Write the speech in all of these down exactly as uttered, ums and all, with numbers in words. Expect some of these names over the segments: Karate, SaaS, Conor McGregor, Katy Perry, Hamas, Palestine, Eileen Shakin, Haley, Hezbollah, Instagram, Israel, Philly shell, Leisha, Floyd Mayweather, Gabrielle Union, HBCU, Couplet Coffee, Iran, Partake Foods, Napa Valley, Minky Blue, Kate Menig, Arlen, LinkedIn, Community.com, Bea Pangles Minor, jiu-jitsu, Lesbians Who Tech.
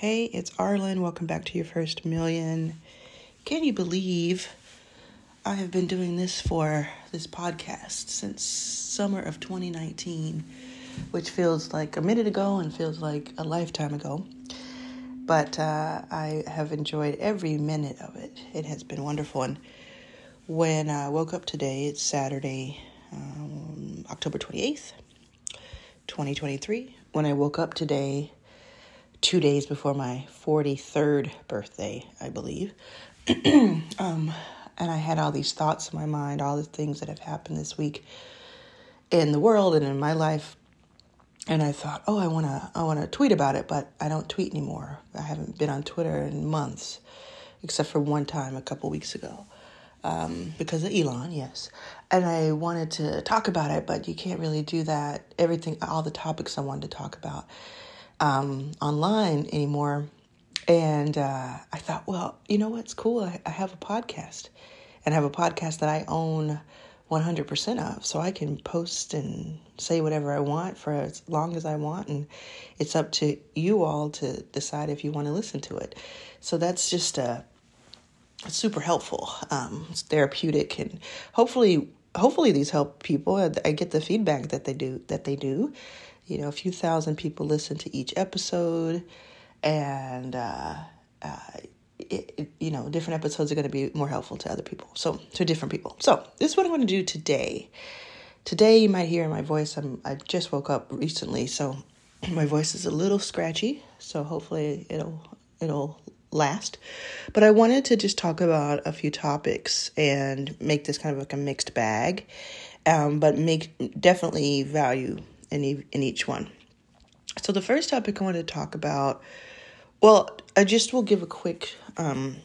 Hey, it's Arlen. Welcome back to Your First Million. Can you believe I have been doing this for this podcast since summer of twenty nineteen, which feels like a minute ago and feels like a lifetime ago. But uh, I have enjoyed every minute of it. It has been wonderful. And when I woke up today, it's Saturday, um, October twenty-eighth, twenty twenty-three. When I woke up today, two days before my forty-third birthday, I believe, um, and I had all these thoughts in my mind, all the things that have happened this week in the world and in my life. And I thought, oh, I want to I want to tweet about it, but I don't tweet anymore. I haven't been on Twitter in months, except for one time a couple weeks ago, um, because of Elon, yes. And I wanted to talk about it, but you can't really do that. Everything, all the topics I wanted to talk about um, online anymore. And uh, I thought, well, you know what's cool? I, I have a podcast, and I have a podcast that I own one hundred percent of, so I can post and say whatever I want for as long as I want, and it's up to you all to decide if you want to listen to it. So that's just a, it's super helpful. Um, it's therapeutic, and hopefully, hopefully these help people. I get the feedback that they do. That they do. You know, a few thousand people listen to each episode. And, uh, uh, it, it, you know, different episodes are going to be more helpful to other people. So to different people. So this is what I'm going to do today. Today, you might hear in my voice, I'm, I just woke up recently, so my voice is a little scratchy. So hopefully it'll, it'll last, but I wanted to just talk about a few topics and make this kind of like a mixed bag. Um, but make definitely value in, e- in each one. So the first topic I wanted to talk about, well, I just will give a quick um,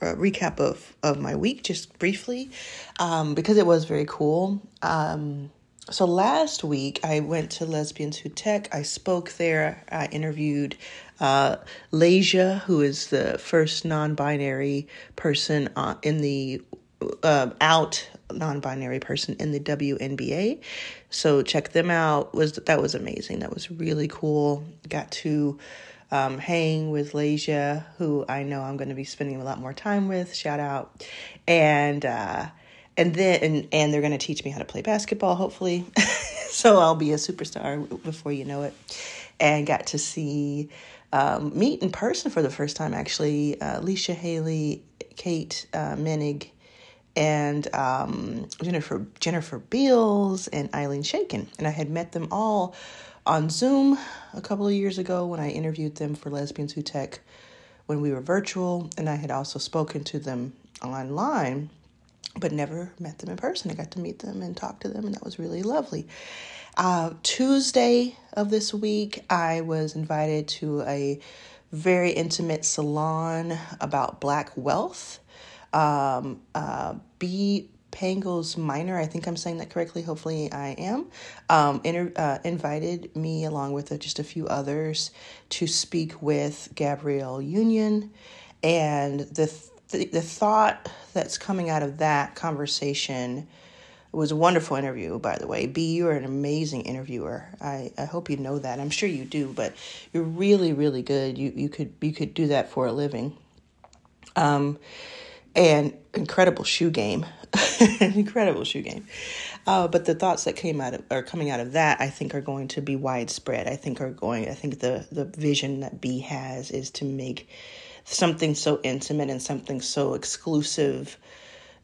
uh, recap of, of my week, just briefly, um, because it was very cool. Um, so last week, I went to Lesbians Who Tech. I spoke there. I interviewed uh, Leisha, who is the first non-binary person uh, in the uh, out non-binary person in the W N B A. So check them out. Was that was amazing. That was really cool. Got to um, hang with Leisha, who I know I'm going to be spending a lot more time with. Shout out. And, uh, and then, and, and they're going to teach me how to play basketball, hopefully. So I'll be a superstar before you know it. And got to see, um, meet in person for the first time, actually, uh, Leisha, Haley, Kate, uh, Menig, and um, Jennifer Jennifer Beals and Eileen Shakin. And I had met them all on Zoom a couple of years ago when I interviewed them for Lesbians Who Tech when we were virtual. And I had also spoken to them online, but never met them in person. I got to meet them and talk to them, and that was really lovely. Uh, Tuesday of this week, I was invited to a very intimate salon about Black wealth. Um, uh, Bea Pangles Minor, I think I'm saying that correctly, hopefully I am, um, inter- uh, invited me along with uh, just a few others to speak with Gabrielle Union, and the, th- the thought that's coming out of that conversation was a wonderful interview, by the way. Bea, you are an amazing interviewer. I, I hope you know that. I'm sure you do, but you're really, really good. You, you could, you could do that for a living. Um, And incredible shoe game, incredible shoe game. Uh, but the thoughts that came out of, are coming out of that, I think are going to be widespread. I think are going, I think the, the vision that Bea has is to make something so intimate and something so exclusive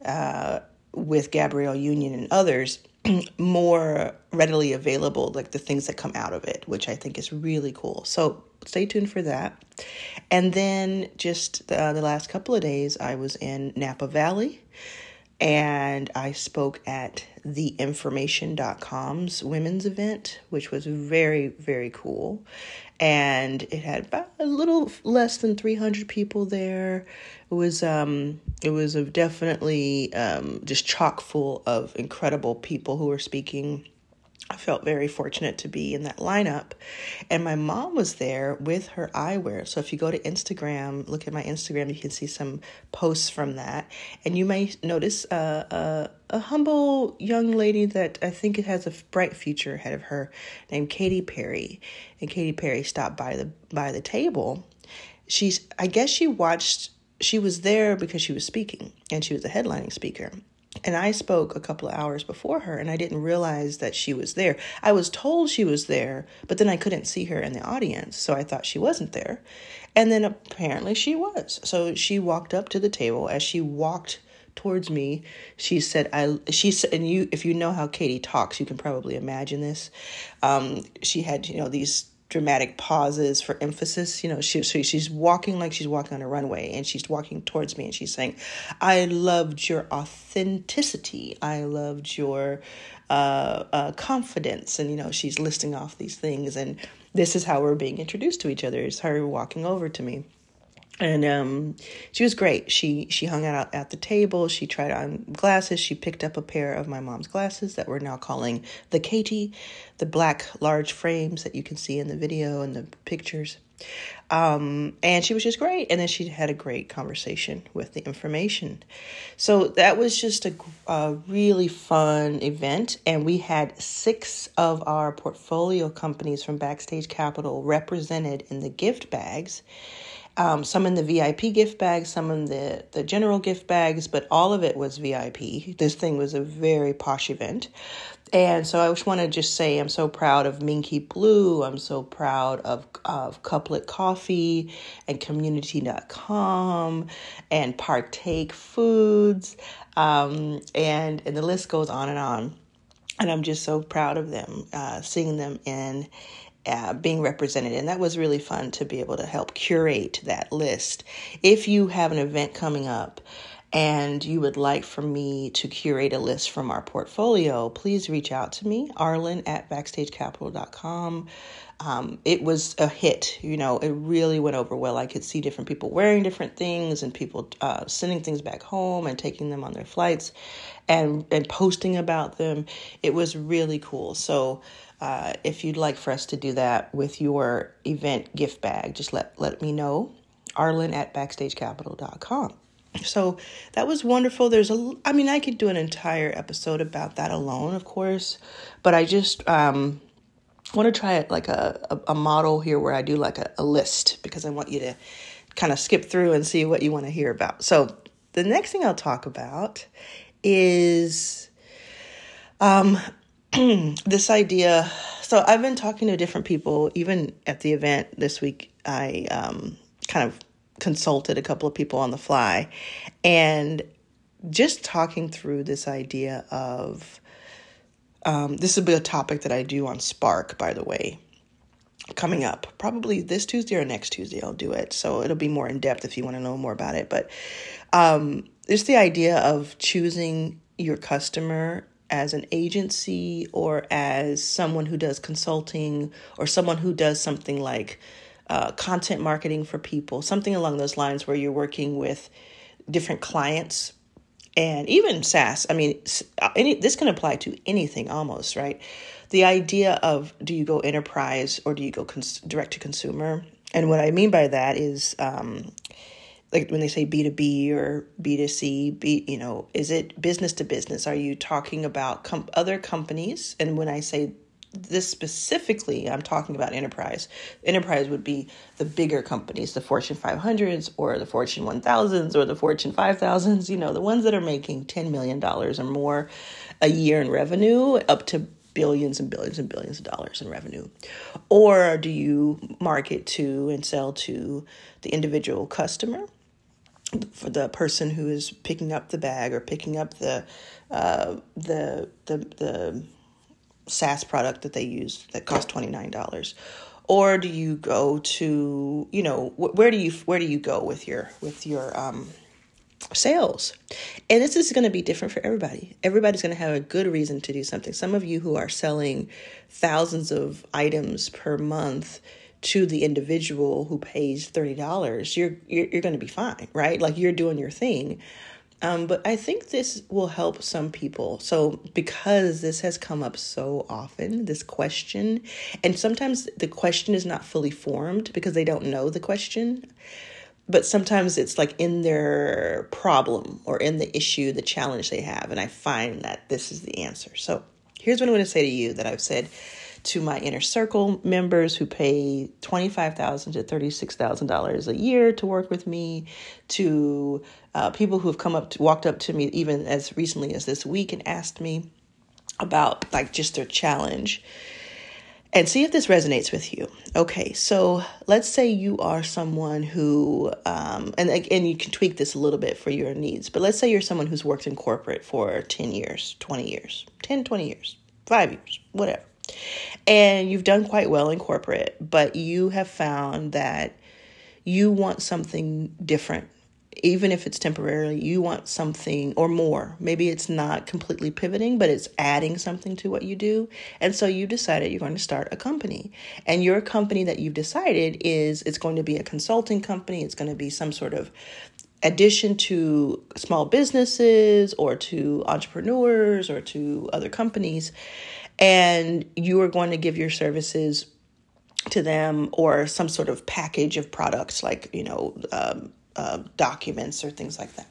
uh, with Gabrielle Union and others more readily available, like the things that come out of it, which I think is really cool. So stay tuned for that. And then just the, uh, the last couple of days, I was in Napa Valley, and I spoke at the information dot com's women's event, which was very, very cool. And it had about a little less than three hundred people there. It was um, it was a definitely um, just chock full of incredible people who were speaking. I felt very fortunate to be in that lineup. And my mom was there with her eyewear. So if you go to Instagram, look at my Instagram, you can see some posts from that. And you may notice uh, a, a humble young lady that I think has a bright future ahead of her named Katy Perry. And Katy Perry stopped by the by the table. She's, I guess she watched, she was there because she was speaking and she was a headlining speaker. And I spoke a couple of hours before her, and I didn't realize that she was there. I was told she was there, but then I couldn't see her in the audience, so I thought she wasn't there. And then apparently she was. So she walked up to the table. As she walked towards me, she said, "I." She said, and you, if you know how Katy talks, you can probably imagine this. Um, she had, you know, these dramatic pauses for emphasis. You know, she, she she's walking like she's walking on a runway, and she's walking towards me, and she's saying, "I loved your authenticity. I loved your uh, uh, confidence." And, you know, she's listing off these things, and this is how we're being introduced to each other, is her walking over to me. And um, she was great. She she hung out at the table. She tried on glasses. She picked up a pair of my mom's glasses that we're now calling the Katy, the black large frames that you can see in the video and the pictures. Um, and she was just great. And then she had a great conversation with the information. So that was just a, a really fun event. And we had six of our portfolio companies from Backstage Capital represented in the gift bags. Um, some in the V I P gift bags, some in the, the general gift bags, but all of it was V I P. This thing was a very posh event. And so I just want to just say I'm so proud of Minky Blue. I'm so proud of, of Couplet Coffee and Community dot com and Partake Foods. Um, and, and the list goes on and on. And I'm just so proud of them, uh, seeing them in Uh, being represented. And that was really fun to be able to help curate that list. If you have an event coming up and you would like for me to curate a list from our portfolio, please reach out to me, Arlen at backstage capital dot com. Um, it was a hit, you know, it really went over well. I could see different people wearing different things and people uh, sending things back home and taking them on their flights and, and posting about them. It was really cool. So Uh, if you'd like for us to do that with your event gift bag, just let, let me know, Arlen at backstage capital dot com. So that was wonderful. There's a, I mean, I could do an entire episode about that alone, of course, but I just um, want to try it like a, a, a model here where I do like a, a list, because I want you to kind of skip through and see what you want to hear about. So the next thing I'll talk about is um. this idea. So I've been talking to different people, even at the event this week. I um, kind of consulted a couple of people on the fly, and just talking through this idea of, um, this will be a topic that I do on Spark, by the way, coming up, probably this Tuesday or next Tuesday, I'll do it. So it'll be more in depth if you want to know more about it. But um, there's the idea of choosing your customer as an agency or as someone who does consulting or someone who does something like uh, content marketing for people, something along those lines where you're working with different clients and even SaaS. I mean, any, this can apply to anything almost, right? The idea of, do you go enterprise or do you go cons- direct to consumer? And what I mean by that is, um, like when they say B to B or B to C, B, you know, is it business to business? Are you talking about com- other companies? And when I say this specifically, I'm talking about enterprise. Enterprise would be the bigger companies, the Fortune five hundreds or the Fortune one thousands or the Fortune five thousands, you know, the ones that are making ten million dollars or more a year in revenue, up to billions and billions and billions of dollars in revenue? Or do you market to and sell to the individual customer? For the person who is picking up the bag or picking up the uh, the the the SaaS product that they use that costs twenty-nine dollars, or do you go to, you know, wh- where do you where do you go with your with your um, sales? And this is going to be different for everybody. Everybody's going to have a good reason to do something. Some of you who are selling thousands of items per month to the individual who pays thirty dollars, you're, you're, you're going to be fine, right? Like you're doing your thing. Um, but I think this will help some people. So because this has come up so often, this question, and sometimes the question is not fully formed because they don't know the question. But sometimes it's like in their problem or in the issue, the challenge they have. And I find that this is the answer. So here's what I'm going to say to you that I've said to my inner circle members who pay twenty-five thousand dollars to thirty-six thousand dollars a year to work with me, to uh, people who have come up, to, walked up to me even as recently as this week and asked me about like just their challenge, and see if this resonates with you. Okay, so let's say you are someone who, um, and again, you can tweak this a little bit for your needs, but let's say you're someone who's worked in corporate for ten years, twenty years, ten, twenty years, five years, whatever. And you've done quite well in corporate, but you have found that you want something different, even if it's temporarily. You want something or more. Maybe it's not completely pivoting, but it's adding something to what you do. And so you decided you're going to start a company, and your company that you've decided is it's going to be a consulting company. It's going to be some sort of addition to small businesses or to entrepreneurs or to other companies. And you are going to give your services to them or some sort of package of products like, you know, um, uh, documents or things like that.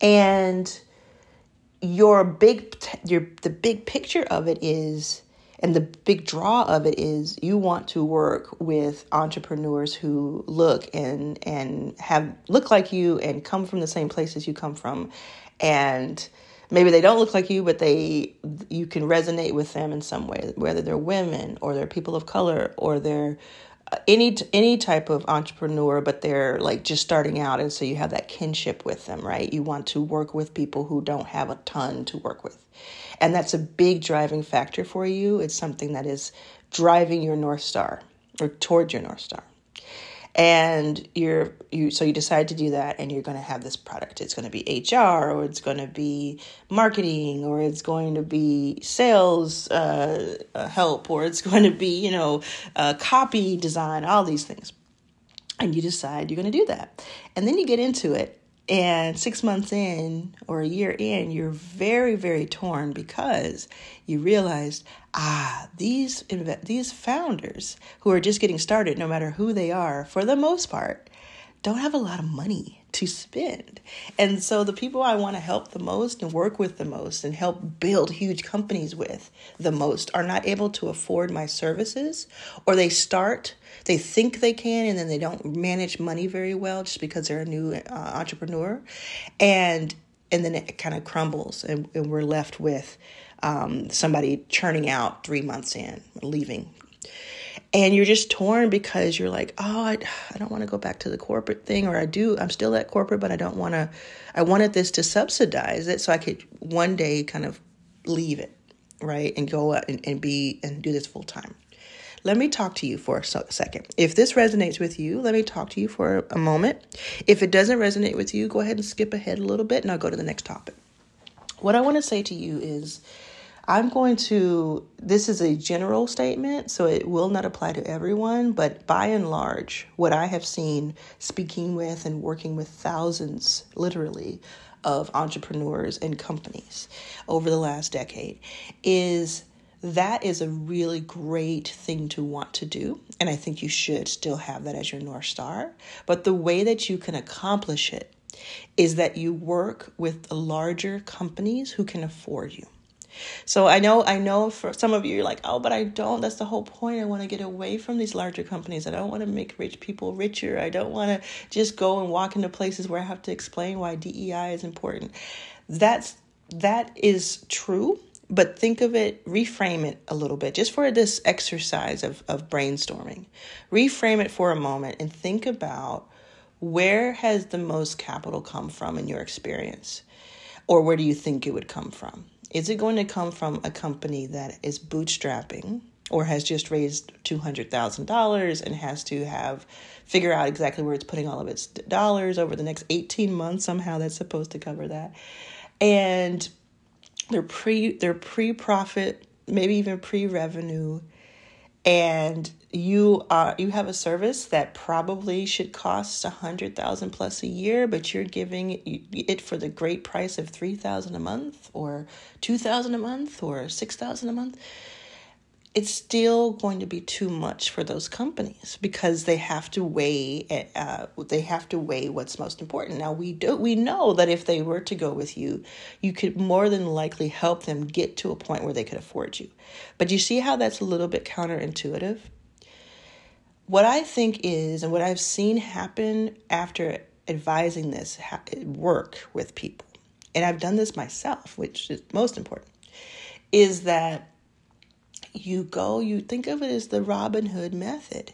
And your big, your the big picture of it is, and the big draw of it is, you want to work with entrepreneurs who look and and have look like you and come from the same places you come from, and maybe they don't look like you, but they you can resonate with them in some way, whether they're women or they're people of color or they're any any type of entrepreneur, but they're like just starting out. And so you have that kinship with them, right? You want to work with people who don't have a ton to work with. And that's a big driving factor for you. It's something that is driving your North Star or toward your North Star. And you're, you, so you decide to do that, and you're going to have this product. It's going to be H R, or it's going to be marketing, or it's going to be sales uh, help, or it's going to be, you know, uh, copy design, all these things. And you decide you're going to do that. And then you get into it. And six months in or a year in, you're very, very torn because you realized, ah, these these founders who are just getting started, no matter who they are, for the most part, don't have a lot of money to spend. And so the people I want to help the most and work with the most and help build huge companies with the most are not able to afford my services, or they start They think they can, and then they don't manage money very well just because they're a new uh, entrepreneur. And and then it kind of crumbles, and, and we're left with um, somebody churning out three months in, leaving. And you're just torn because you're like, oh, I, I don't want to go back to the corporate thing, or I do. I'm still at corporate, but I don't want to. I wanted this to subsidize it so I could one day kind of leave it, right, and go out and, and be and do this full time. Let me talk to you for a second. If this resonates with you, let me talk to you for a moment. If it doesn't resonate with you, go ahead and skip ahead a little bit, and I'll go to the next topic. What I want to say to you is I'm going to, this is a general statement, so it will not apply to everyone, but by and large, what I have seen speaking with and working with thousands, literally, of entrepreneurs and companies over the last decade is that is a really great thing to want to do. And I think you should still have that as your North Star. But the way that you can accomplish it is that you work with larger companies who can afford you. So I know, I know for some of you, you're like, oh, but I don't. That's the whole point. I want to get away from these larger companies. I don't want to make rich people richer. I don't want to just go and walk into places where I have to explain why D E I is important. That's, that is true. But think of it, reframe it a little bit, just for this exercise of, of brainstorming. Reframe it for a moment and think about where has the most capital come from in your experience, or where do you think it would come from? Is it going to come from a company that is bootstrapping or has just raised two hundred thousand dollars and has to have figure out exactly where it's putting all of its dollars over the next eighteen months? Somehow that's supposed to cover that. And They're pre, they're pre-profit, maybe even pre-revenue, and you are you have a service that probably should cost one hundred thousand dollars plus a year, but you're giving it for the great price of three thousand dollars a month or two thousand dollars a month or six thousand dollars a month, it's still going to be too much for those companies because they have to weigh uh, they have to weigh what's most important. Now, we do we know that if they were to go with you, you could more than likely help them get to a point where they could afford you. But you see how that's a little bit counterintuitive? What I think is, and what I've seen happen after advising this ha- work with people, and I've done this myself, which is most important, is that you go, you think of it as the Robin Hood method.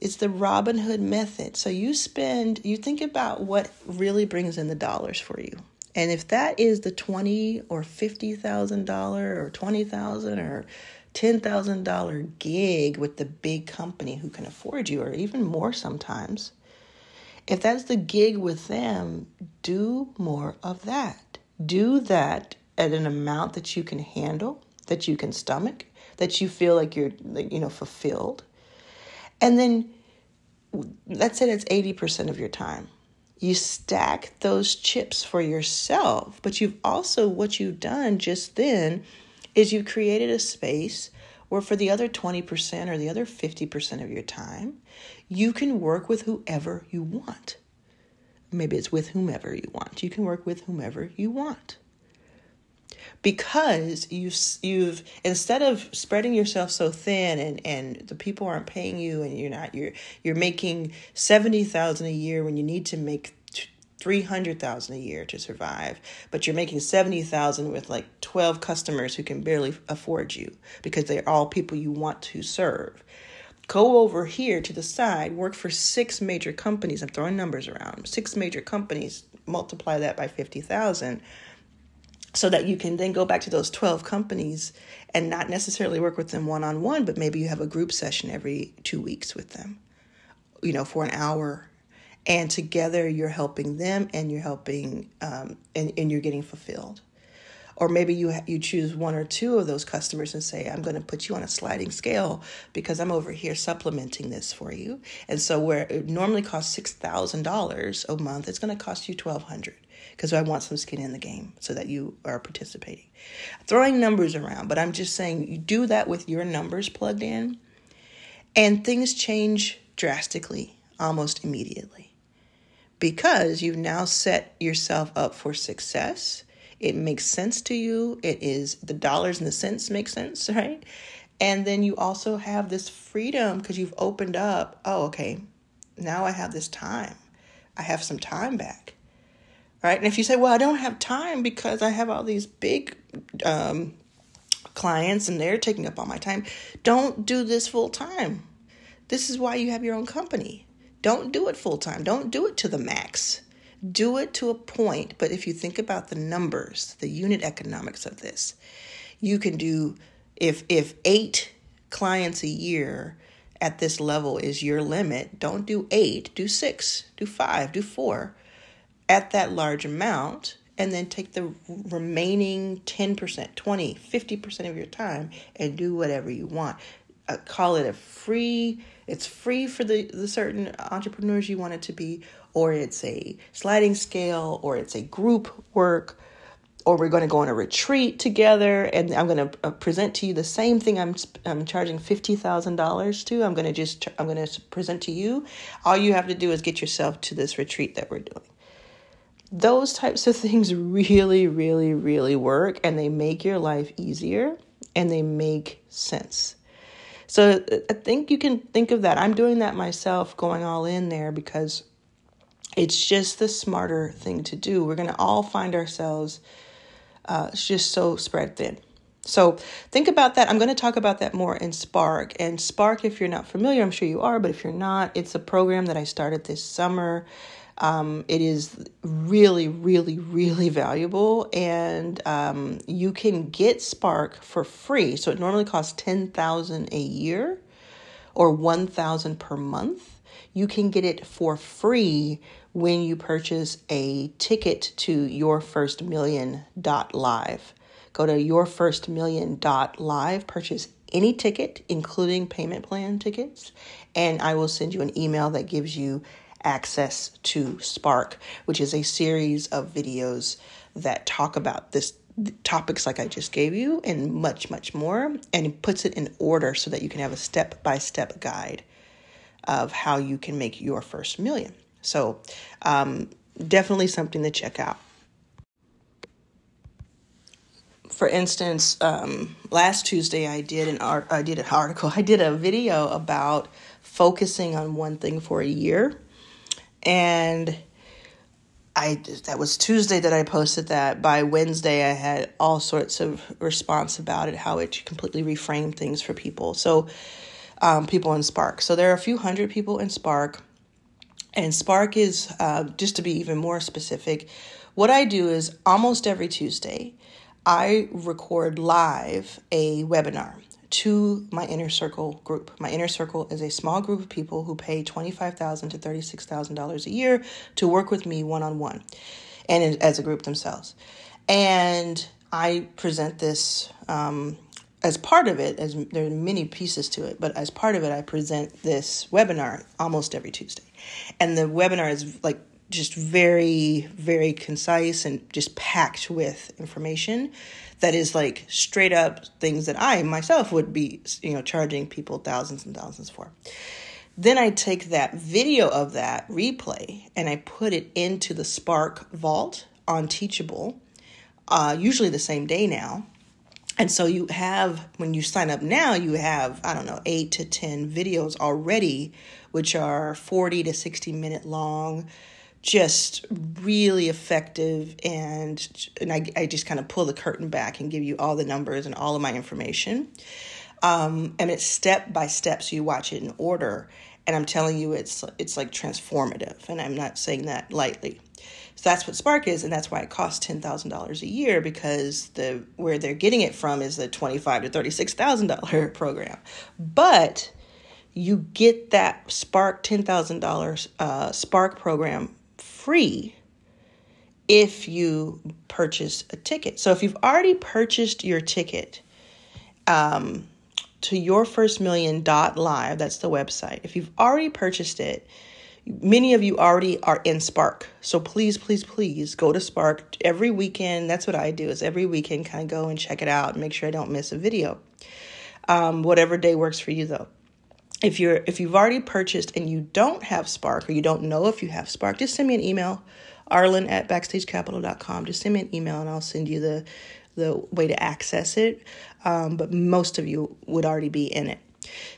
It's the Robin Hood method. So you spend, you think about what really brings in the dollars for you. And if that is the twenty thousand dollars or fifty thousand dollars or twenty thousand dollars or ten thousand dollars gig with the big company who can afford you, or even more sometimes, if that's the gig with them, do more of that. Do that at an amount that you can handle, that you can stomach, that you feel like you're, you know, fulfilled. And then let's say that's eighty percent of your time. You stack those chips for yourself, but you've also, what you've done just then is you've created a space where for the other twenty percent or the other fifty percent of your time, you can work with whoever you want. Maybe it's with whomever you want. You can work with whomever you want. Because you've, you've instead of spreading yourself so thin and, and the people aren't paying you and you're not, you're, you're making seventy thousand dollars a year when you need to make three hundred thousand dollars a year to survive, but you're making seventy thousand dollars with like twelve customers who can barely afford you because they're all people you want to serve. Go over here to the side, work for six major companies. I'm throwing numbers around. Six major companies, multiply that by fifty thousand dollars. So that you can then go back to those twelve companies and not necessarily work with them one-on-one, but maybe you have a group session every two weeks with them, you know, for an hour. And together you're helping them and you're helping um, and, and you're getting fulfilled. Or maybe you ha- you choose one or two of those customers and say, I'm going to put you on a sliding scale because I'm over here supplementing this for you. And so where it normally costs six thousand dollars a month, it's going to cost you twelve hundred dollars because I want some skin in the game so that you are participating. Throwing numbers around, but I'm just saying you do that with your numbers plugged in and things change drastically, almost immediately, because you've now set yourself up for success. It makes sense to you. It is the dollars and the cents make sense, right? And then you also have this freedom because you've opened up. Oh, okay. Now I have this time. I have some time back, right? And if you say, well, I don't have time because I have all these big um, clients and they're taking up all my time. Don't do this full time. This is why you have your own company. Don't do it full time. Don't do it to the max. Do it to a point, but if you think about the numbers, the unit economics of this, you can do, if if eight clients a year at this level is your limit, don't do eight, do six, do five, do four at that large amount, and then take the remaining ten percent, twenty, fifty percent of your time and do whatever you want. Uh, call it a free, it's free for the, the certain entrepreneurs you want it to be, or it's a sliding scale, or it's a group work, or we're going to go on a retreat together, and I'm going to present to you the same thing I'm I'm charging fifty thousand dollars to. I'm going to just, I'm going to present to you. All you have to do is get yourself to this retreat that we're doing. Those types of things really, really, really work, and they make your life easier, and they make sense. So I think you can think of that. I'm doing that myself, going all in there, because it's just the smarter thing to do. We're going to all find ourselves uh, just so spread thin. So think about that. I'm going to talk about that more in Spark. And Spark, if you're not familiar, I'm sure you are, but if you're not, it's a program that I started this summer. Um, it is really, really, really valuable, and um, you can get Spark for free. So it normally costs ten thousand dollars a year or one thousand dollars per month. You can get it for free when you purchase a ticket to Your First Million dot live. Go to Your First Million dot live, purchase any ticket, including payment plan tickets, and I will send you an email that gives you access to Spark, which is a series of videos that talk about this topics like I just gave you and much, much more, and it puts it in order so that you can have a step-by-step guide of how you can make your first million. So um, definitely something to check out. For instance, um, last Tuesday I did an art, I did an article, I did a video about focusing on one thing for a year, and I that was Tuesday that I posted that. By Wednesday, I had all sorts of response about it, how it completely reframed things for people. So um, people in Spark. So there are a few hundred people in Spark, and Spark is, uh, just to be even more specific, what I do is almost every Tuesday, I record live a webinar to my inner circle group. My inner circle is a small group of people who pay twenty-five thousand dollars to thirty-six thousand dollars a year to work with me one-on-one and as a group themselves. And I present this um, as part of it, as there are many pieces to it, but as part of it, I present this webinar almost every Tuesday. And the webinar is like just very, very concise and just packed with information that is like straight up things that I myself would be, you know, charging people thousands and thousands for. Then I take that video of that replay and I put it into the Spark Vault on Teachable, uh, usually the same day now. And so you have, when you sign up now, you have, I don't know, eight to ten videos already, which are forty to sixty minute long, just really effective. And and I, I just kind of pull the curtain back and give you all the numbers and all of my information. Um, and it's step by step, so you watch it in order. And I'm telling you, it's it's like transformative. And I'm not saying that lightly. So that's what Spark is, and that's why it costs ten thousand dollars a year, because the where they're getting it from is the twenty-five thousand dollars to thirty-six thousand dollars program. But you get that Spark ten thousand dollars uh, Spark program free if you purchase a ticket. So if you've already purchased your ticket um, to your first million dot live, that's the website. If you've already purchased it, many of you already are in Spark. So please, please, please go to Spark every weekend. That's what I do, is every weekend kind of go and check it out and make sure I don't miss a video. Um, whatever day works for you, though. If you're if you've already purchased and you don't have Spark, or you don't know if you have Spark, just send me an email, Arlen at backstage capital dot com. Just send me an email and I'll send you the the way to access it. Um, but most of you would already be in it.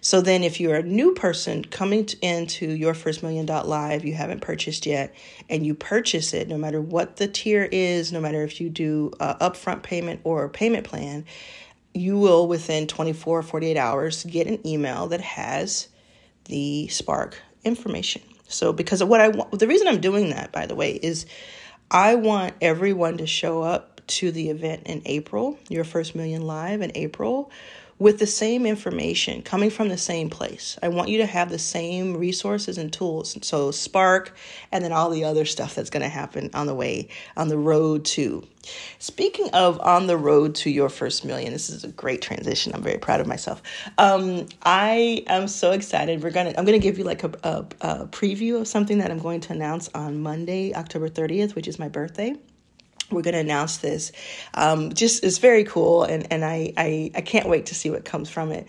So then if you're a new person coming to, into your first million dot live, you haven't purchased yet, and you purchase it, no matter what the tier is, no matter if you do uh, upfront payment or payment plan, you will, within twenty-four, forty-eight hours, get an email that has the Spark information. So because of what I want, the reason I'm doing that, by the way, is I want everyone to show up to the event in April, Your First Million Live in April, with the same information coming from the same place. I want you to have the same resources and tools. So Spark, and then all the other stuff that's going to happen on the way, on the road to. Speaking of on the road to your first million, this is a great transition. I'm very proud of myself. Um, I am so excited. We're gonna. I'm gonna give you like a, a, a preview of something that I'm going to announce on Monday, October thirtieth, which is my birthday. We're going to announce this. Um, just, it's very cool. And, and I, I, I can't wait to see what comes from it.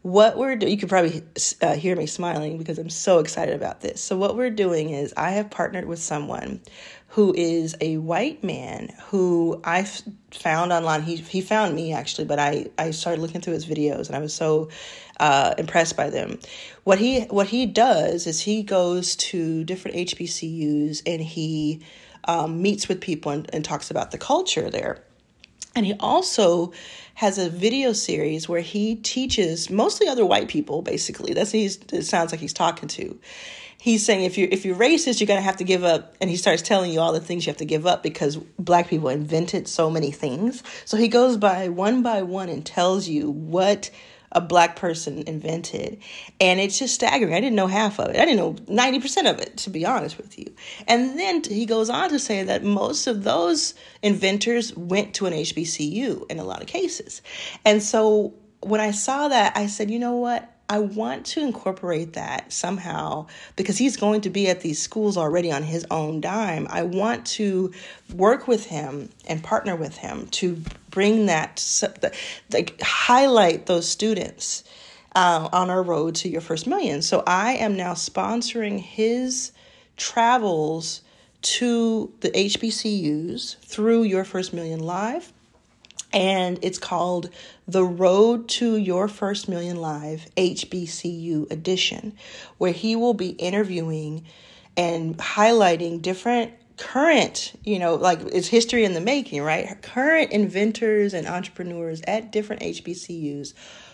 What we're doing, you can probably uh, hear me smiling because I'm so excited about this. So what we're doing is I have partnered with someone who is a white man who I f- found online. He, he found me actually, but I, I started looking through his videos and I was so uh, impressed by them. What he, what he does is he goes to different H B C Us and he, Um, meets with people and, and talks about the culture there. And he also has a video series where he teaches mostly other white people, basically. That's what he's, it sounds like he's talking to. He's saying, if you're, if you're racist, you're going to have to give up. And he starts telling you all the things you have to give up because black people invented so many things. So he goes by one by one and tells you what a black person invented. And it's just staggering. I didn't know half of it. I didn't know ninety percent of it, to be honest with you. And then he goes on to say that most of those inventors went to an H B C U in a lot of cases. And so when I saw that, I said, you know what? I want to incorporate that somehow because he's going to be at these schools already on his own dime. I want to work with him and partner with him to bring that, like, highlight those students uh, on our road to Your First Million. So I am now sponsoring his travels to the H B C Us through Your First Million Live. And it's called The Road to Your First Million Live H B C U Edition, where he will be interviewing and highlighting different current, you know, like it's history in the making, right? Current inventors and entrepreneurs at different H B C Us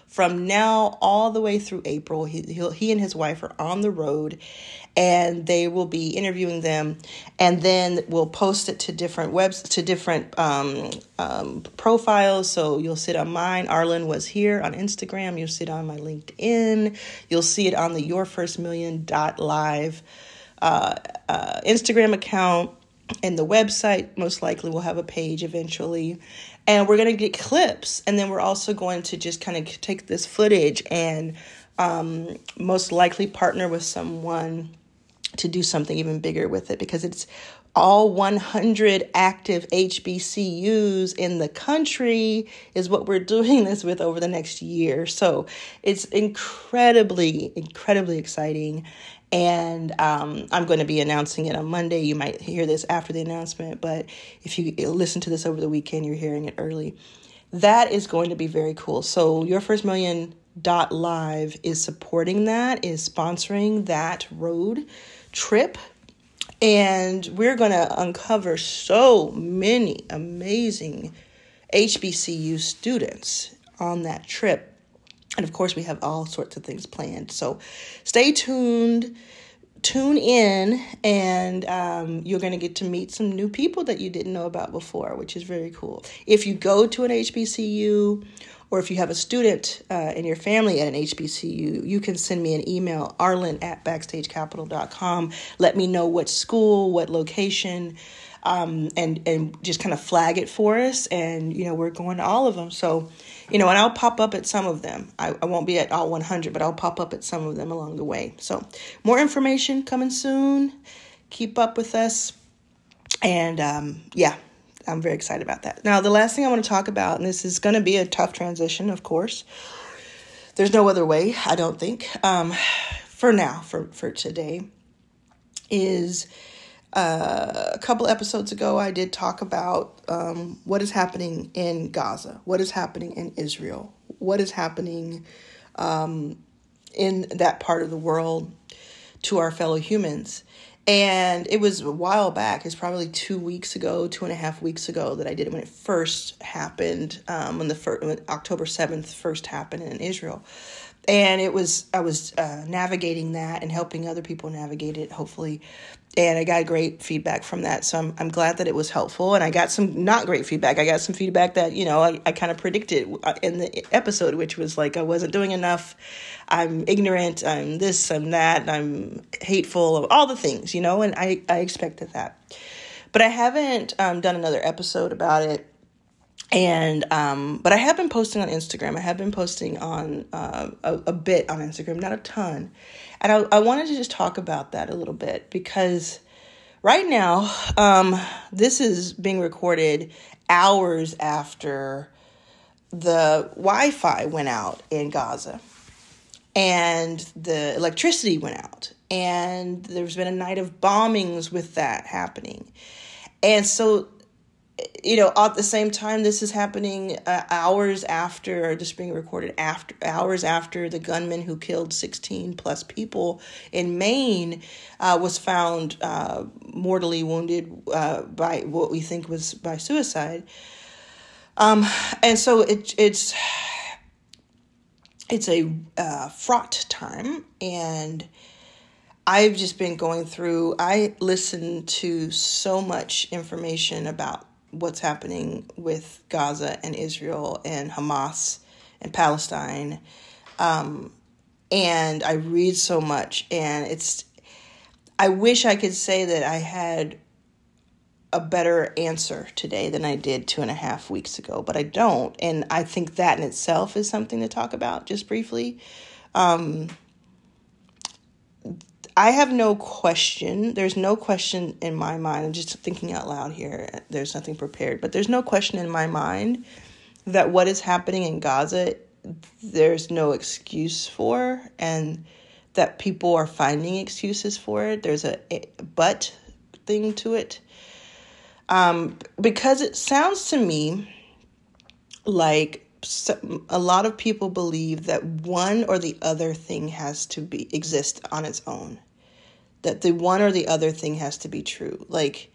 from now all the way through April. He he'll, he and his wife are on the road, and they will be interviewing them, and then we'll post it to different webs to different um, um, profiles. So you'll sit on mine. Arlen was here on Instagram. You'll sit on my LinkedIn. You'll see it on the Your First Million dot live uh, uh, Instagram account, and the website most likely will have a page eventually. And we're going to get clips, and then we're also going to just kind of take this footage and um, most likely partner with someone to do something even bigger with it, because it's all one hundred active H B C Us in the country is what we're doing this with over the next year. So it's incredibly, incredibly exciting. And um, I'm going to be announcing it on Monday. You might hear this after the announcement, but if you listen to this over the weekend, you're hearing it early. That is going to be very cool. So Your First Million dot live is supporting that, is sponsoring that road trip. And we're going to uncover so many amazing H B C U students on that trip. And of course, we have all sorts of things planned. So stay tuned, tune in, and um, you're going to get to meet some new people that you didn't know about before, which is very cool. If you go to an H B C U, or if you have a student uh, in your family at an H B C U, you can send me an email, Arlen at backstage capital dot com. Let me know what school, what location, um, and, and just kind of flag it for us. And, you know, we're going to all of them. So, you know, and I'll pop up at some of them. I, I won't be at all one hundred, but I'll pop up at some of them along the way. So more information coming soon. Keep up with us. And, um, yeah, I'm very excited about that. Now, the last thing I want to talk about, and this is going to be a tough transition, of course. There's no other way, I don't think, um, for now, for, for today, is uh, a couple episodes ago, I did talk about um, what is happening in Gaza, what is happening in Israel, what is happening um, in that part of the world to our fellow humans. And it was a while back. It's probably two weeks ago, two and a half weeks ago that I did it when it first happened, um, when the first, when October seventh first happened in Israel. And it was I was uh, navigating that and helping other people navigate it, hopefully. And I got great feedback from that. So I'm I'm glad that it was helpful. And I got some not great feedback. I got some feedback that, you know, I, I kind of predicted in the episode, which was like, I wasn't doing enough. I'm ignorant. I'm this, I'm that. I'm hateful. All the things, you know, and I, I expected that. But I haven't um, done another episode about it. And, um, but I have been posting on Instagram. I have been posting on, uh, a, a bit on Instagram, not a ton. And I, I wanted to just talk about that a little bit because right now, um, this is being recorded hours after the Wi-Fi went out in Gaza and the electricity went out, and there's been a night of bombings with that happening. And so, you know, at the same time, this is happening uh, hours after, or just being recorded after, hours after the gunman who killed sixteen plus people in Maine uh, was found uh, mortally wounded uh, by what we think was by suicide. Um, and so it, it's it's a uh, fraught time, and I've just been going through. I listen to so much information about what's happening with Gaza and Israel and Hamas and Palestine. Um, and I read so much, and it's, I wish I could say that I had a better answer today than I did two and a half weeks ago, but I don't. And I think that in itself is something to talk about just briefly. Um, I have no question. There's no question in my mind. I'm just thinking out loud here. There's nothing prepared, but there's no question in my mind that what is happening in Gaza, there's no excuse for, and that people are finding excuses for it. There's a, a but thing to it. Um, because it sounds to me like some, a lot of people believe that one or the other thing has to be exist on its own, that the one or the other thing has to be true. Like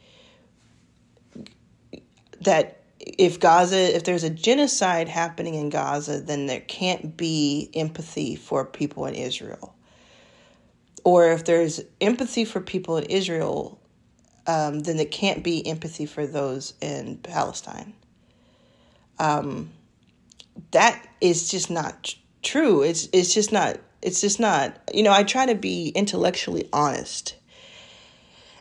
that if Gaza, if there's a genocide happening in Gaza, then there can't be empathy for people in Israel. Or if there's empathy for people in Israel, Um, then there can't be empathy for those in Palestine. Um, that is just not tr- true. It's it's just not, it's just not, you know, I try to be intellectually honest.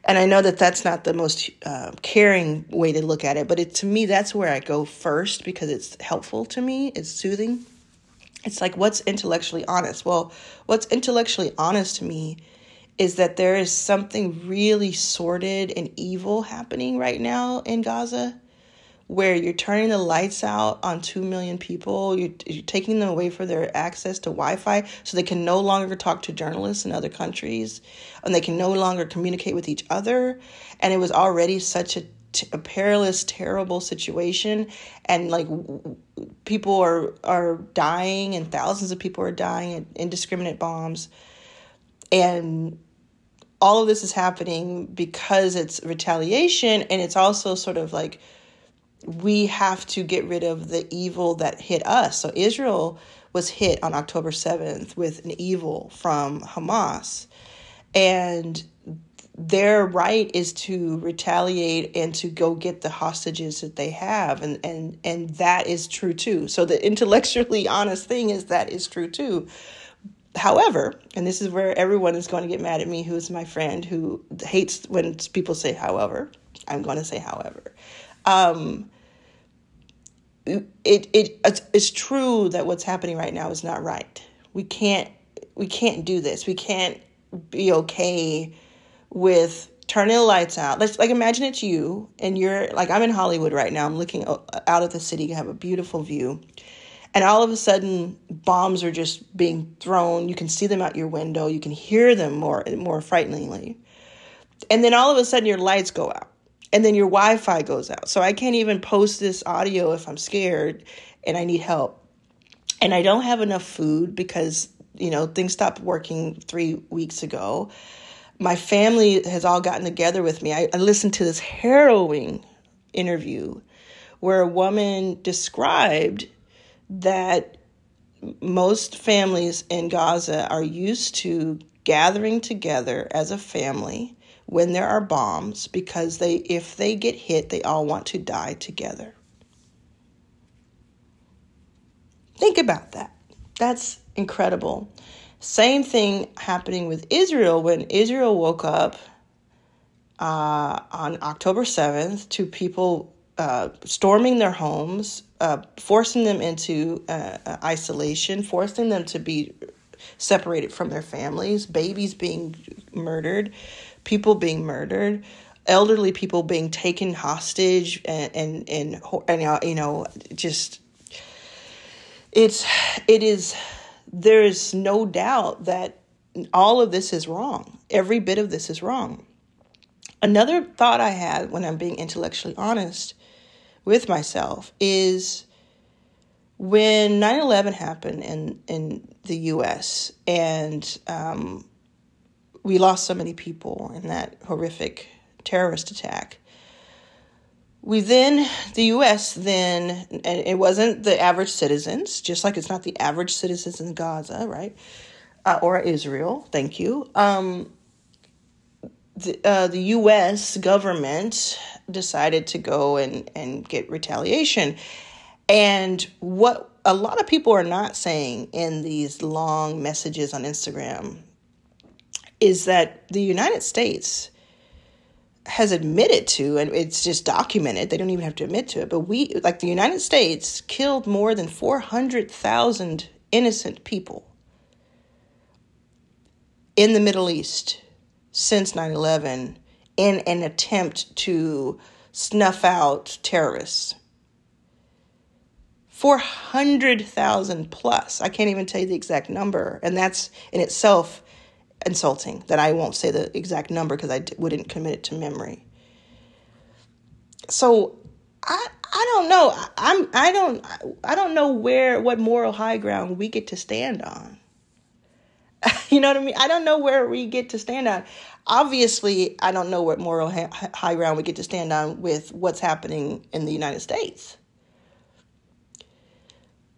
And I know that that's not the most uh, caring way to look at it, but it, to me, that's where I go first because it's helpful to me. It's soothing. It's like, what's intellectually honest? Well, what's intellectually honest to me is that there is something really sordid and evil happening right now in Gaza, where you're turning the lights out on two million people, you're, you're taking them away from their access to Wi-Fi so they can no longer talk to journalists in other countries, and they can no longer communicate with each other. And it was already such a, t- a perilous, terrible situation. And like w- people are, are dying, and thousands of people are dying in indiscriminate bombs. And all of this is happening because it's retaliation, and it's also sort of like we have to get rid of the evil that hit us. So Israel was hit on October seventh with an evil from Hamas, and their right is to retaliate and to go get the hostages that they have, and and, and that is true too. So the intellectually honest thing is that is true too. However, and this is where everyone is going to get mad at me, who is my friend, who hates when people say however. I'm going to say however. Um, it it it's, it's true that what's happening right now is not right. We can't we can't do this. We can't be okay with turning the lights out. Let's like imagine it's you and you're like, I'm in Hollywood right now. I'm looking out at the city. You have a beautiful view. And all of a sudden, bombs are just being thrown. You can see them out your window. You can hear them more more frighteningly. And then all of a sudden, your lights go out. And then your Wi-Fi goes out. So I can't even post this audio if I'm scared and I need help. And I don't have enough food because, you know, things stopped working three weeks ago. My family has all gotten together with me. I, I listened to this harrowing interview where a woman described that most families in Gaza are used to gathering together as a family when there are bombs because they, if they get hit, they all want to die together. Think about that. That's incredible. Same thing happening with Israel when Israel woke up uh, on October seventh to people uh, storming their homes, Uh, forcing them into uh, isolation, forcing them to be separated from their families, babies being murdered, people being murdered, elderly people being taken hostage, and and and, and you know, just it's it is there is no doubt that all of this is wrong. Every bit of this is wrong. Another thought I had when I'm being intellectually honest with myself is when nine eleven happened in, in the U S and um, we lost so many people in that horrific terrorist attack. We then, the U S then, and it wasn't the average citizens, just like it's not the average citizens in Gaza, right? Uh, or Israel, thank you. Um, the, uh, the U S government decided to go and, and get retaliation. And what a lot of people are not saying in these long messages on Instagram is that the United States has admitted to, and it's just documented, they don't even have to admit to it, but we, like the United States, killed more than four hundred thousand innocent people in the Middle East since nine eleven in an attempt to snuff out terrorists. four hundred thousand plus. I can't even tell you the exact number. And that's in itself insulting that I won't say the exact number because I d- wouldn't commit it to memory. So I I don't know. I, I'm I don't I don't know where what moral high ground we get to stand on. You know what I mean? I don't know where we get to stand on. Obviously, I don't know what moral ha- high ground we get to stand on with what's happening in the United States.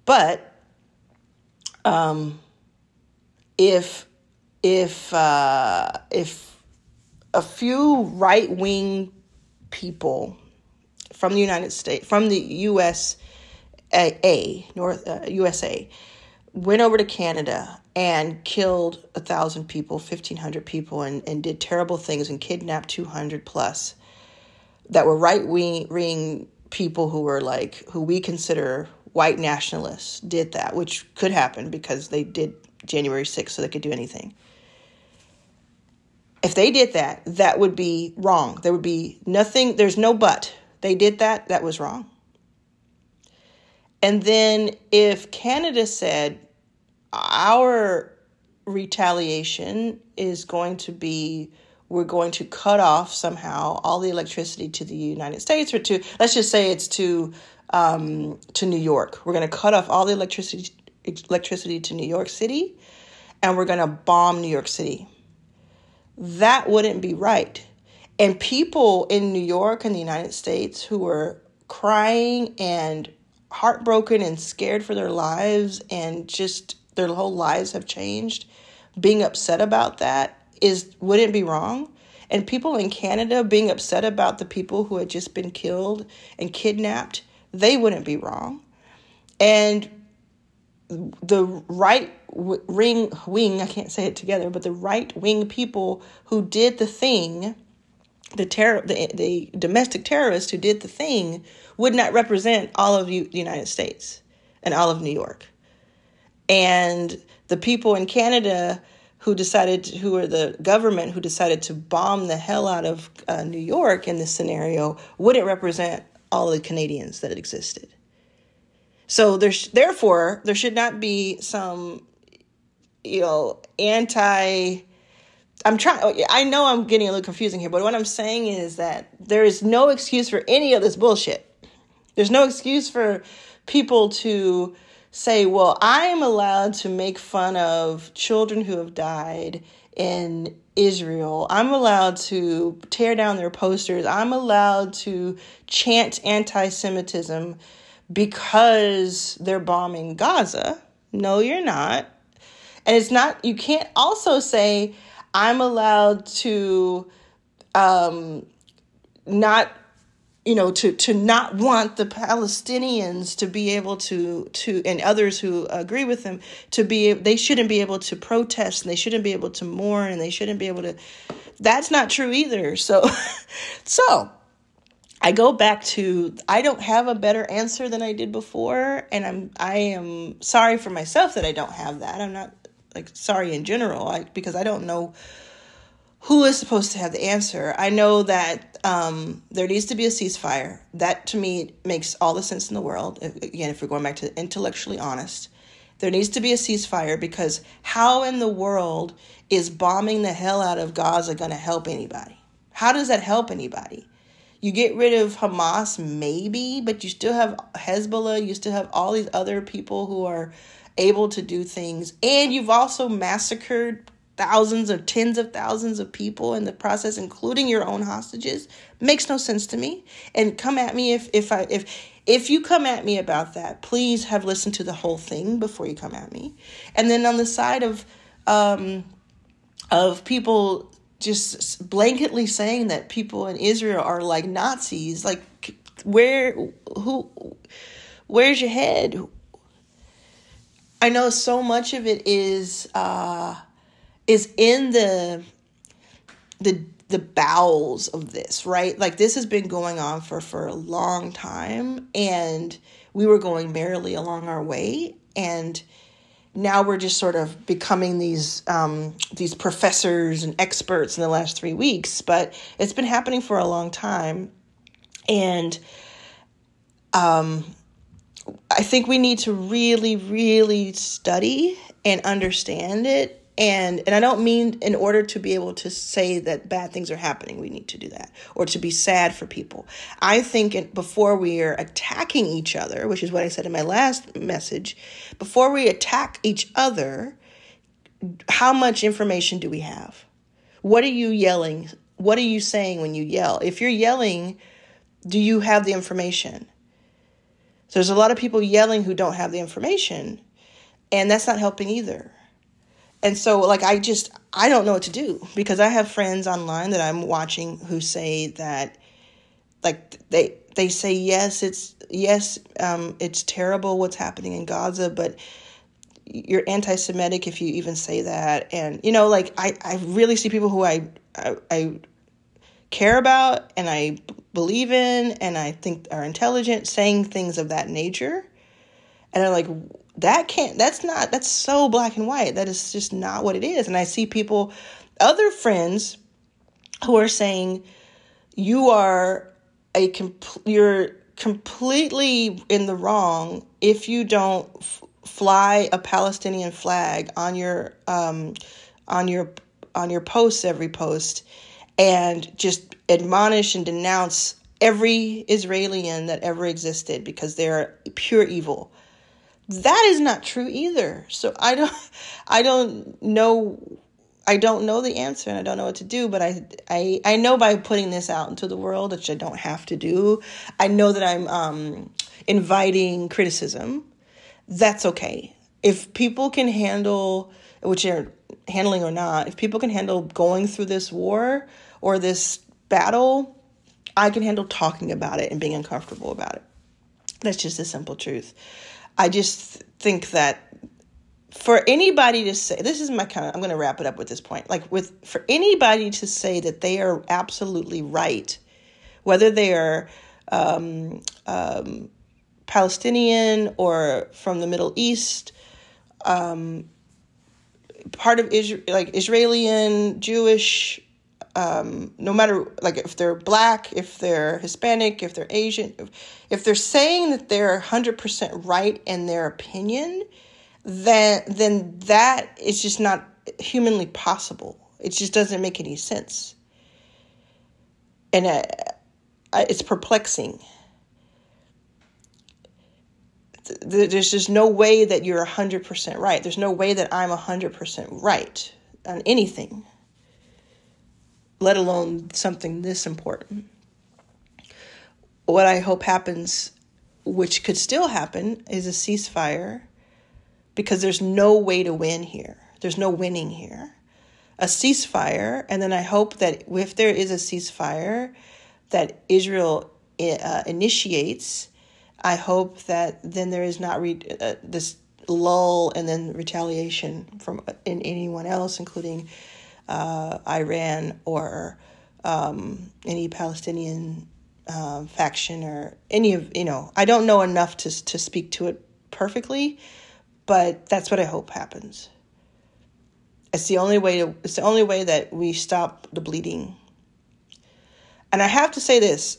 But um, if If uh, if a few right-wing people from the United States, from the U S A, North uh, U S A, went over to Canada and killed a thousand people, fifteen hundred people, and, and did terrible things and kidnapped two hundred plus that were right-wing people who were like who we consider white nationalists did that, which could happen because they did January sixth, so they could do anything. If they did that, that would be wrong. There would be nothing. There's no but. They did that. That was wrong. And then if Canada said our retaliation is going to be, we're going to cut off somehow all the electricity to the United States or to, let's just say it's to um, to New York. We're going to cut off all the electricity, electricity to New York City, and we're going to bomb New York City. That wouldn't be right. And people in New York and the United States who were crying and heartbroken and scared for their lives and just their whole lives have changed, being upset about that is wouldn't be wrong. And people in Canada being upset about the people who had just been killed and kidnapped, they wouldn't be wrong. And the right wing, wing, I can't say it together, but the right wing people who did the thing, the, terror, the the domestic terrorists who did the thing would not represent all of the United States and all of New York. And the people in Canada who decided, who are the government who decided to bomb the hell out of uh, New York in this scenario, wouldn't represent all the Canadians that existed. So there's, therefore, there should not be some, you know, anti, I'm trying, I know I'm getting a little confusing here, but what I'm saying is that there is no excuse for any of this bullshit. There's no excuse for people to say, well, I am allowed to make fun of children who have died in Israel. I'm allowed to tear down their posters. I'm allowed to chant anti-Semitism because they're bombing Gaza. No, you're not. And it's not, you can't also say, I'm allowed to um, not, you know, to, to not want the Palestinians to be able to, to, and others who agree with them to be, they shouldn't be able to protest and they shouldn't be able to mourn and they shouldn't be able to, that's not true either. So, so. I go back to, I don't have a better answer than I did before. And I'm, I am sorry for myself that I don't have that. I'm not like sorry in general, I, because I don't know who is supposed to have the answer. I know that um, there needs to be a ceasefire. That to me makes all the sense in the world. Again, if we're going back to intellectually honest, there needs to be a ceasefire because how in the world is bombing the hell out of Gaza going to help anybody? How does that help anybody? You get rid of Hamas, maybe, but you still have Hezbollah. You still have all these other people who are able to do things. And you've also massacred thousands or tens of thousands of people in the process, including your own hostages. Makes no sense to me. And come at me if if I if if you come at me about that, please have listened to the whole thing before you come at me. And then on the side of um, of people just blanketly saying that people in Israel are like Nazis, like where, who, where's your head? I know so much of it is, uh, is in the, the, the bowels of this, right? Like, this has been going on for, for a long time, and we were going merrily along our way, and now we're just sort of becoming these um, these professors and experts in the last three weeks, but it's been happening for a long time. And um, I think we need to really, really study and understand it. And and I don't mean in order to be able to say that bad things are happening, we need to do that, or to be sad for people. I think it, before we are attacking each other, which is what I said in my last message, before we attack each other, how much information do we have? What are you yelling? What are you saying when you yell? If you're yelling, do you have the information? So there's a lot of people yelling who don't have the information, and that's not helping either. And so, like, I just, I don't know what to do, because I have friends online that I'm watching who say that, like, they they say, yes, it's, yes, um, it's terrible what's happening in Gaza, but you're anti-Semitic if you even say that. And, you know, like, I, I really see people who I, I I care about and I believe in and I think are intelligent saying things of that nature. And they're like, that can't, that's not, that's so black and white. That is just not what it is. And I see people, other friends who are saying, you are a, comp- you're completely in the wrong if you don't f- fly a Palestinian flag on your, um, on your, on your posts, every post, and just admonish and denounce every Israelian that ever existed because they're pure evil. That is not true either. So I don't, I don't know, I don't know the answer, and I don't know what to do. But I, I, I know by putting this out into the world, which I don't have to do, I know that I'm um, inviting criticism. That's okay. If people can handle, which are handling or not, if people can handle going through this war or this battle, I can handle talking about it and being uncomfortable about it. That's just the simple truth. I just think that for anybody to say, this is my kind of, I'm going to wrap it up with this point. Like, with, for anybody to say that they are absolutely right, whether they are um, um, Palestinian or from the Middle East, um, part of Israel, like Israeli, Jewish, um, no matter, like, if they're black, if they're Hispanic, if they're Asian, if, if they're saying that they're one hundred percent right in their opinion, then, then that is just not humanly possible. It just doesn't make any sense. And uh, it's perplexing. There's just no way that you're one hundred percent right. There's no way that I'm one hundred percent right on anything, let alone something this important. What I hope happens, which could still happen, is a ceasefire, because there's no way to win here. There's no winning here. A ceasefire, and then I hope that if there is a ceasefire that Israel uh, initiates, I hope that then there is not re- uh, this lull and then retaliation from in anyone else, including Uh, Iran or um, any Palestinian uh, faction or any of, you know, I don't know enough to to speak to it perfectly, but that's what I hope happens. It's the only way to, it's the only way that we stop the bleeding. And I have to say this,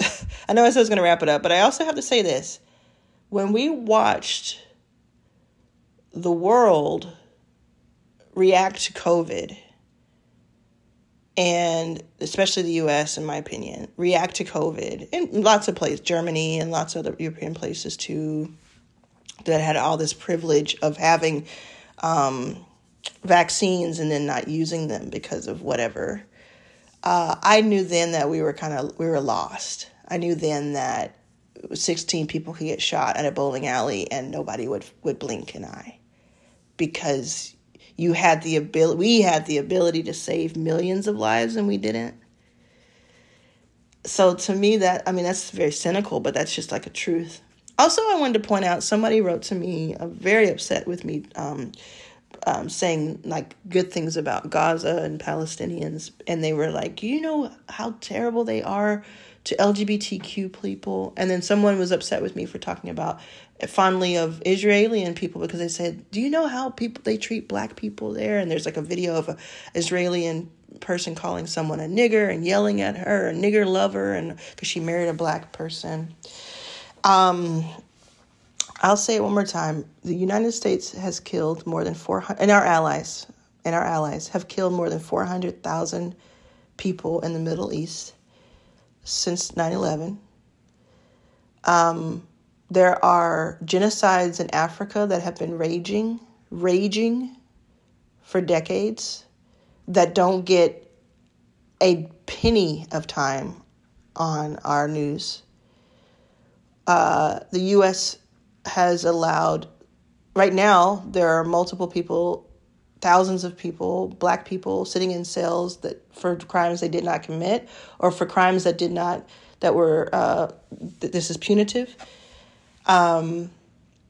I know I said I was going to wrap it up, but I also have to say this. When we watched the world react to COVID, and especially the U S, in my opinion, react to COVID in lots of places, Germany and lots of other European places too, that had all this privilege of having um, vaccines and then not using them because of whatever. Uh, I knew then that we were kind of, we were lost. I knew then that sixteen people could get shot at a bowling alley and nobody would, would blink an eye, because You had the ability, we had the ability to save millions of lives and we didn't. So to me that, I mean, that's very cynical, but that's just like a truth. Also, I wanted to point out, somebody wrote to me, uh, very upset with me, um, um, saying like good things about Gaza and Palestinians, and they were like, you know how terrible they are to L G B T Q people. And then someone was upset with me for talking about fondly of Israeli people, because they said, do you know how people they treat black people there? And there's like a video of an Israeli person calling someone a nigger and yelling at her, a nigger lover, and because she married a black person. Um, I'll say it one more time. The United States has killed more than four hundred, and our allies, and our allies have killed more than four hundred thousand people in the Middle East since nine eleven. Um, there are genocides in Africa that have been raging, raging for decades that don't get a penny of time on our news. Uh, the U S has allowed, right now, there are multiple people, thousands of people, black people sitting in cells that for crimes they did not commit, or for crimes that did not, that were, uh, th- this is punitive. Um,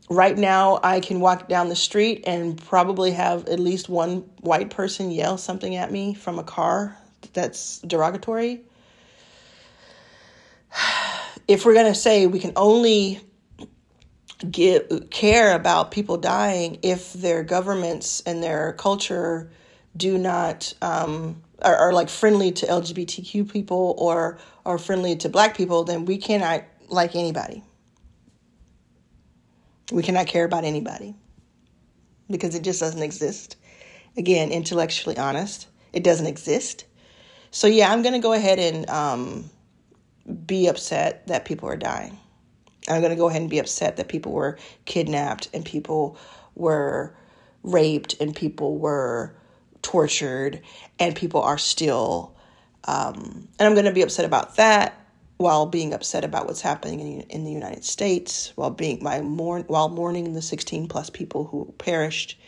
right now, I can walk down the street and probably have at least one white person yell something at me from a car that's derogatory. If we're going to say we can only give, care about people dying if their governments and their culture do not um, are, are like friendly to L G B T Q people or are friendly to black people, then we cannot like anybody. We cannot care about anybody because it just doesn't exist. Again, intellectually honest, it doesn't exist. So, yeah, I'm going to go ahead and... Um, be upset that people are dying. I'm going to go ahead and be upset that people were kidnapped and people were raped and people were tortured and people are still, um, and I'm going to be upset about that while being upset about what's happening in, in the United States, while being my mourn, while mourning the sixteen plus people who perished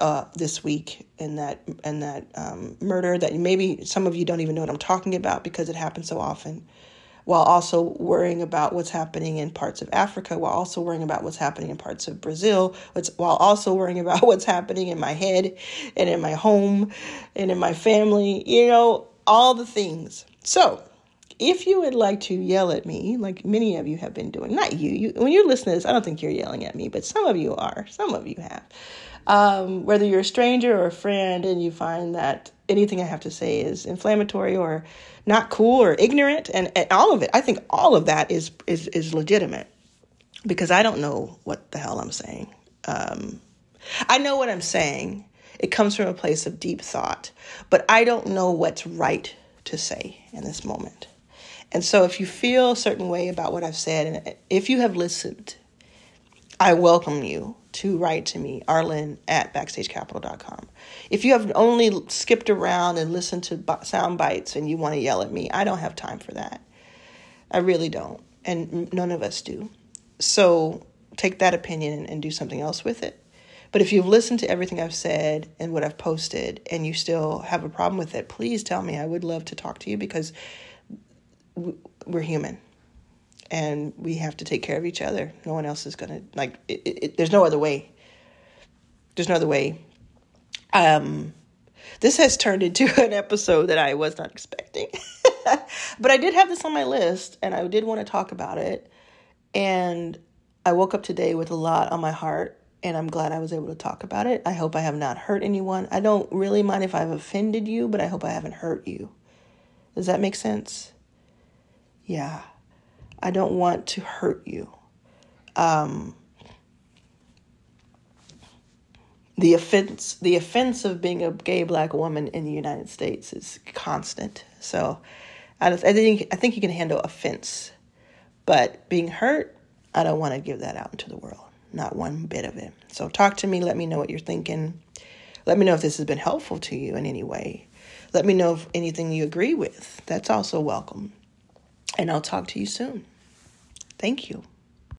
uh, this week in that, in that, um, murder that maybe some of you don't even know what I'm talking about because it happens so often, while also worrying about what's happening in parts of Africa, while also worrying about what's happening in parts of Brazil, while also worrying about what's happening in my head and in my home and in my family, you know, all the things. So if you would like to yell at me, like many of you have been doing, not you, you, when you're listening to this, I don't think you're yelling at me, but some of you are, some of you have. Um, whether you're a stranger or a friend and you find that anything I have to say is inflammatory or not cool or ignorant, and, and all of it, I think all of that is, is, is legitimate because I don't know what the hell I'm saying. Um, I know what I'm saying. It comes from a place of deep thought, but I don't know what's right to say in this moment. And so if you feel a certain way about what I've said, and if you have listened, I welcome you to write to me, Arlen at backstage capital dot com. If you have only skipped around and listened to sound bites and you want to yell at me, I don't have time for that. I really don't. And none of us do. So take that opinion and do something else with it. But if you've listened to everything I've said and what I've posted and you still have a problem with it, please tell me. I would love to talk to you because we're human. And we have to take care of each other. No one else is going to, like, it, it, there's no other way. There's no other way. Um, this has turned into an episode that I was not expecting. But I did have this on my list, and I did want to talk about it. And I woke up today with a lot on my heart, and I'm glad I was able to talk about it. I hope I have not hurt anyone. I don't really mind if I've offended you, but I hope I haven't hurt you. Does that make sense? Yeah. I don't want to hurt you. Um, the offense, the offense of being a gay black woman in the United States is constant. So, I think I think you can handle offense, but being hurt, I don't want to give that out into the world. Not one bit of it. So, talk to me. Let me know what you're thinking. Let me know if this has been helpful to you in any way. Let me know if anything you agree with. That's also welcome. And I'll talk to you soon. Thank you.